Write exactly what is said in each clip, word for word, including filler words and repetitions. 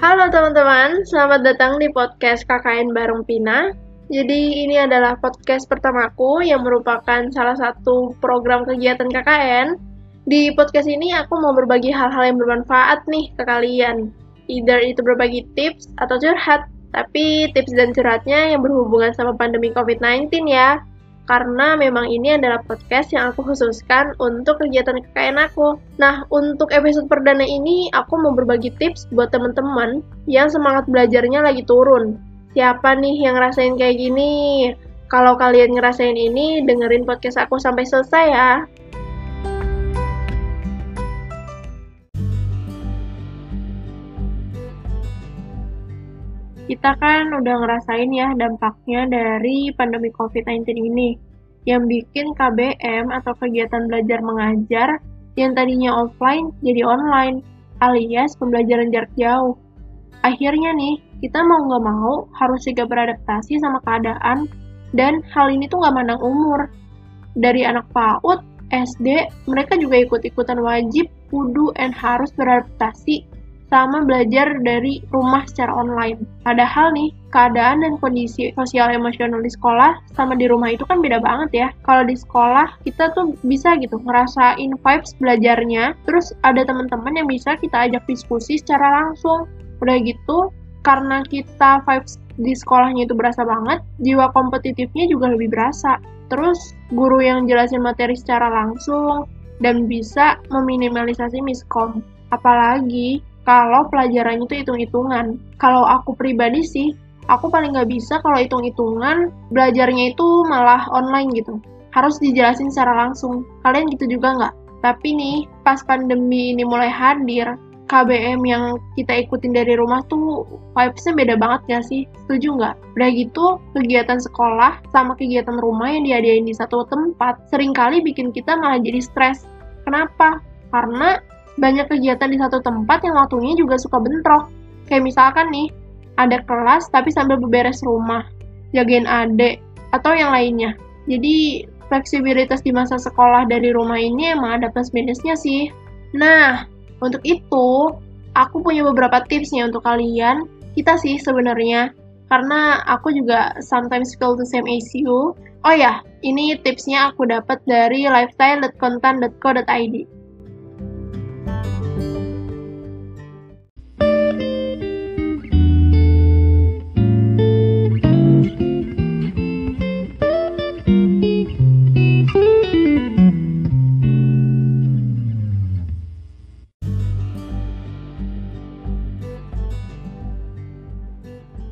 Halo teman-teman, selamat datang di podcast K K N Bareng Pina. Jadi ini adalah podcast pertamaku yang merupakan salah satu program kegiatan K K N. Di podcast ini aku mau berbagi hal-hal yang bermanfaat nih ke kalian. Either itu berbagi tips atau curhat, tapi tips dan curhatnya yang berhubungan sama pandemi covid sembilan belas ya. Karena memang ini adalah podcast yang aku khususkan untuk kegiatan K K N aku. Nah, untuk episode perdana ini, aku mau berbagi tips buat teman-teman yang semangat belajarnya lagi turun. Siapa nih yang ngerasain kayak gini? Kalau kalian ngerasain ini, dengerin podcast aku sampai selesai ya. Kita kan udah ngerasain ya dampaknya dari pandemi covid sembilan belas ini yang bikin K B M atau kegiatan belajar mengajar yang tadinya offline jadi online alias pembelajaran jarak jauh. Akhirnya nih, kita mau gak mau harus juga beradaptasi sama keadaan dan hal ini tuh gak mandang umur. Dari anak PAUD, S D, mereka juga ikut-ikutan wajib, kudu, dan harus beradaptasi sama belajar dari rumah secara online. Padahal nih, keadaan dan kondisi sosial emosional di sekolah sama di rumah itu kan beda banget ya. Kalau di sekolah, kita tuh bisa gitu ngerasain vibes belajarnya, terus ada teman-teman yang bisa kita ajak diskusi secara langsung. Udah gitu, karena kita vibes di sekolahnya itu berasa banget, jiwa kompetitifnya juga lebih berasa. Terus, guru yang jelasin materi secara langsung, dan bisa meminimalisasi miskom. Apalagi kalau pelajarannya itu hitung-hitungan. Kalau aku pribadi sih, aku paling nggak bisa kalau hitung-hitungan, belajarnya itu malah online gitu. Harus dijelasin secara langsung. Kalian gitu juga nggak? Tapi nih, pas pandemi ini mulai hadir, K B M yang kita ikutin dari rumah tuh vibes-nya beda banget nggak sih? Setuju nggak? Udah gitu, kegiatan sekolah sama kegiatan rumah yang diadain di satu tempat, seringkali bikin kita malah jadi stres. Kenapa? Karena banyak kegiatan di satu tempat yang waktunya juga suka bentrok. Kayak misalkan nih, ada kelas tapi sambil beberes rumah, jagain adik, atau yang lainnya. Jadi, fleksibilitas di masa sekolah dari rumah ini emang ada plus minusnya sih. Nah, untuk itu, aku punya beberapa tipsnya untuk kalian. Kita sih sebenarnya, karena aku juga sometimes feel the same as you. Oh ya, ini tipsnya aku dapat dari lifestyle dot content dot co dot i d.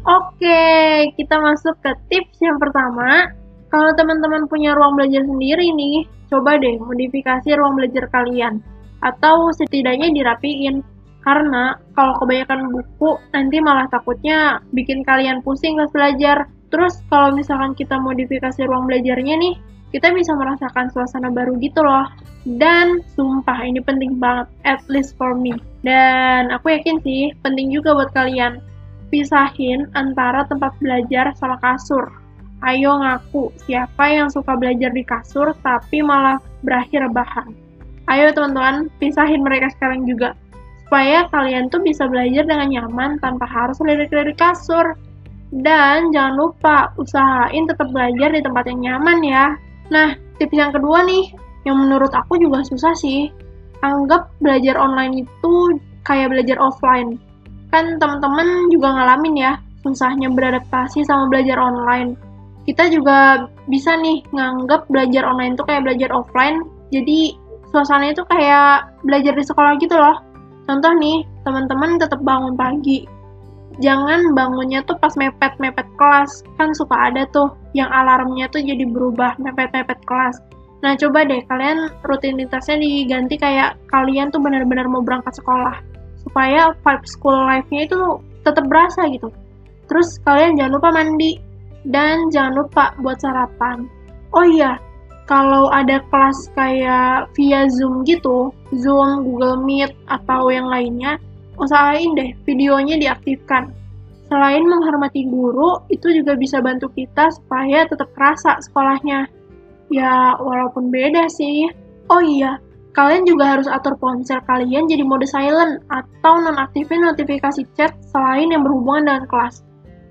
Oke, kita masuk ke tips yang pertama. Kalau teman-teman punya ruang belajar sendiri nih, coba deh modifikasi ruang belajar kalian. Atau setidaknya dirapiin. Karena kalau kebanyakan buku, nanti malah takutnya bikin kalian pusing pas belajar. Terus kalau misalkan kita modifikasi ruang belajarnya nih, kita bisa merasakan suasana baru gitu loh. Dan sumpah ini penting banget, at least for me. Dan aku yakin sih, penting juga buat kalian. Pisahin antara tempat belajar sama kasur. Ayo ngaku, siapa yang suka belajar di kasur tapi malah berakhir rebahan? Ayo teman-teman, pisahin mereka sekarang juga, supaya kalian tuh bisa belajar dengan nyaman tanpa harus lirik-lirik kasur. Dan jangan lupa, usahain tetap belajar di tempat yang nyaman ya. Nah, tips yang kedua nih, yang menurut aku juga susah sih. Anggap belajar online itu kayak belajar offline. Kan teman-teman juga ngalamin ya, susahnya beradaptasi sama belajar online. Kita juga bisa nih nganggap belajar online tuh kayak belajar offline, jadi suasananya tuh kayak belajar di sekolah gitu loh. Contoh nih, teman-teman tetap bangun pagi. Jangan bangunnya tuh pas mepet-mepet kelas, kan suka ada tuh yang alarmnya tuh jadi berubah mepet-mepet kelas. Nah coba deh kalian rutinitasnya diganti kayak kalian tuh benar-benar mau berangkat sekolah, supaya vibe school life-nya itu tetap berasa gitu. Terus kalian jangan lupa mandi dan jangan lupa buat sarapan. Oh iya, kalau ada kelas kayak via Zoom gitu, Zoom, Google Meet, atau yang lainnya, usahain deh videonya diaktifkan. Selain menghormati guru, itu juga bisa bantu kita supaya tetap kerasa sekolahnya. Ya, walaupun beda sih. Oh iya, Kalian juga harus atur ponsel kalian jadi mode silent atau nonaktifin notifikasi chat selain yang berhubungan dengan kelas,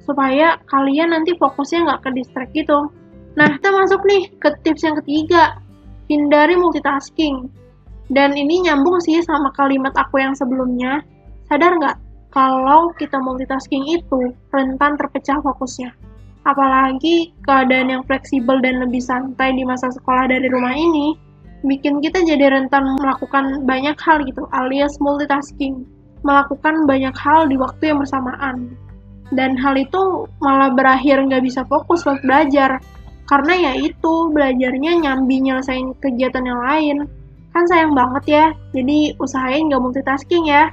supaya kalian nanti fokusnya nggak ke distract gitu. Nah, kita masuk nih ke tips yang ketiga, hindari multitasking. Dan ini nyambung sih sama kalimat aku yang sebelumnya, sadar nggak kalau kita multitasking itu rentan terpecah fokusnya. Apalagi keadaan yang fleksibel dan lebih santai di masa sekolah dari rumah ini, bikin kita jadi rentan melakukan banyak hal gitu, alias multitasking. Melakukan banyak hal di waktu yang bersamaan. Dan hal itu malah berakhir nggak bisa fokus buat belajar. Karena ya itu, belajarnya nyambi nyelesain kegiatan yang lain. Kan sayang banget ya, jadi usahain nggak multitasking ya.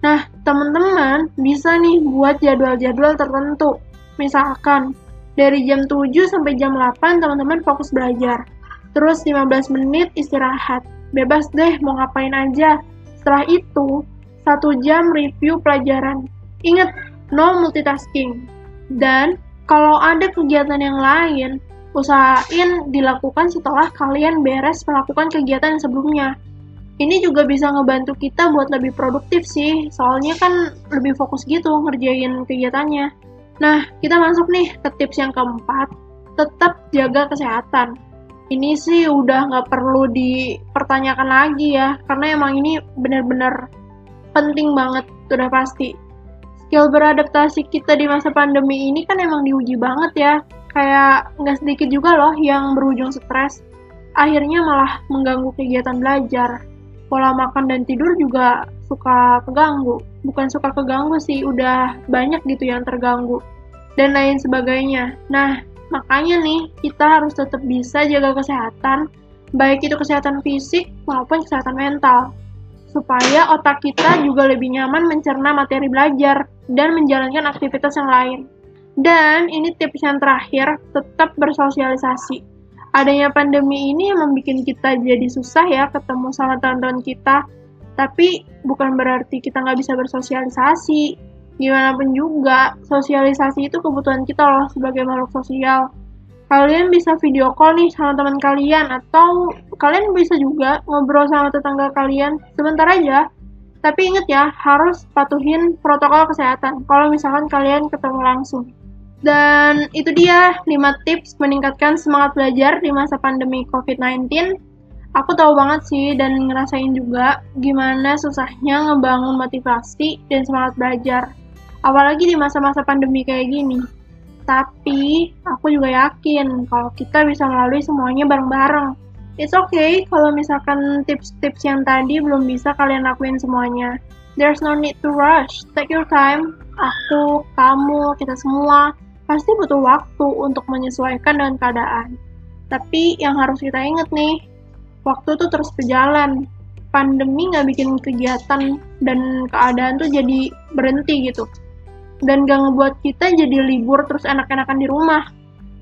Nah, teman-teman bisa nih buat jadwal-jadwal tertentu. Misalkan, dari jam tujuh sampai jam delapan teman-teman fokus belajar. Terus lima belas menit istirahat, bebas deh mau ngapain aja. Setelah itu, satu jam review pelajaran. Ingat, no multitasking. Dan kalau ada kegiatan yang lain, usahain dilakukan setelah kalian beres melakukan kegiatan yang sebelumnya. Ini juga bisa ngebantu kita buat lebih produktif sih, soalnya kan lebih fokus gitu ngerjain kegiatannya. Nah, kita masuk nih ke tips yang keempat, tetap jaga kesehatan. Ini sih udah nggak perlu dipertanyakan lagi ya, karena emang ini benar-benar penting banget, udah pasti. Skill beradaptasi kita di masa pandemi ini kan emang diuji banget ya, kayak nggak sedikit juga loh yang berujung stres, akhirnya malah mengganggu kegiatan belajar. Pola makan dan tidur juga suka keganggu, bukan suka keganggu sih, udah banyak gitu yang terganggu, dan lain sebagainya. Nah, makanya nih, kita harus tetap bisa jaga kesehatan, baik itu kesehatan fisik maupun kesehatan mental, supaya otak kita juga lebih nyaman mencerna materi belajar dan menjalankan aktivitas yang lain. Dan ini tips yang terakhir, tetap bersosialisasi. Adanya pandemi ini membuat kita jadi susah ya ketemu sama teman-teman kita, tapi bukan berarti kita nggak bisa bersosialisasi. Gimana pun juga, sosialisasi itu kebutuhan kita loh sebagai makhluk sosial. Kalian bisa video call nih sama teman kalian, atau kalian bisa juga ngobrol sama tetangga kalian sebentar aja. Tapi ingat ya, harus patuhin protokol kesehatan kalau misalkan kalian ketemu langsung. Dan itu dia lima tips meningkatkan semangat belajar di masa pandemi covid sembilan belas. Aku tahu banget sih dan ngerasain juga gimana susahnya ngebangun motivasi dan semangat belajar. Apalagi di masa-masa pandemi kayak gini. Tapi, aku juga yakin kalau kita bisa melalui semuanya bareng-bareng. It's okay kalau misalkan tips-tips yang tadi belum bisa kalian lakuin semuanya. There's no need to rush. Take your time. Aku, kamu, kita semua pasti butuh waktu untuk menyesuaikan dengan keadaan. Tapi yang harus kita ingat nih, waktu tuh terus berjalan. Pandemi nggak bikin kegiatan dan keadaan tuh jadi berhenti gitu. Dan gak ngebuat kita jadi libur terus enak-enakan di rumah.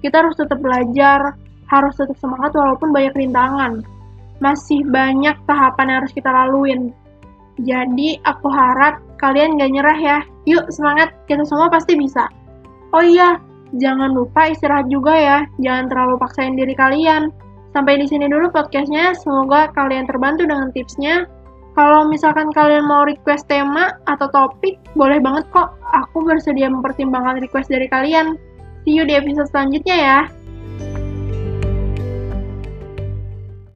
Kita harus tetap belajar, harus tetap semangat walaupun banyak rintangan. Masih banyak tahapan yang harus kita laluin. Jadi aku harap kalian gak nyerah ya. Yuk semangat, kita semua pasti bisa. Oh iya, jangan lupa istirahat juga ya. Jangan terlalu paksain diri kalian. Sampai di sini dulu podcastnya. Semoga kalian terbantu dengan tipsnya. Kalau misalkan kalian mau request tema atau topik, boleh banget kok. Aku bersedia mempertimbangkan request dari kalian. See you di episode selanjutnya ya.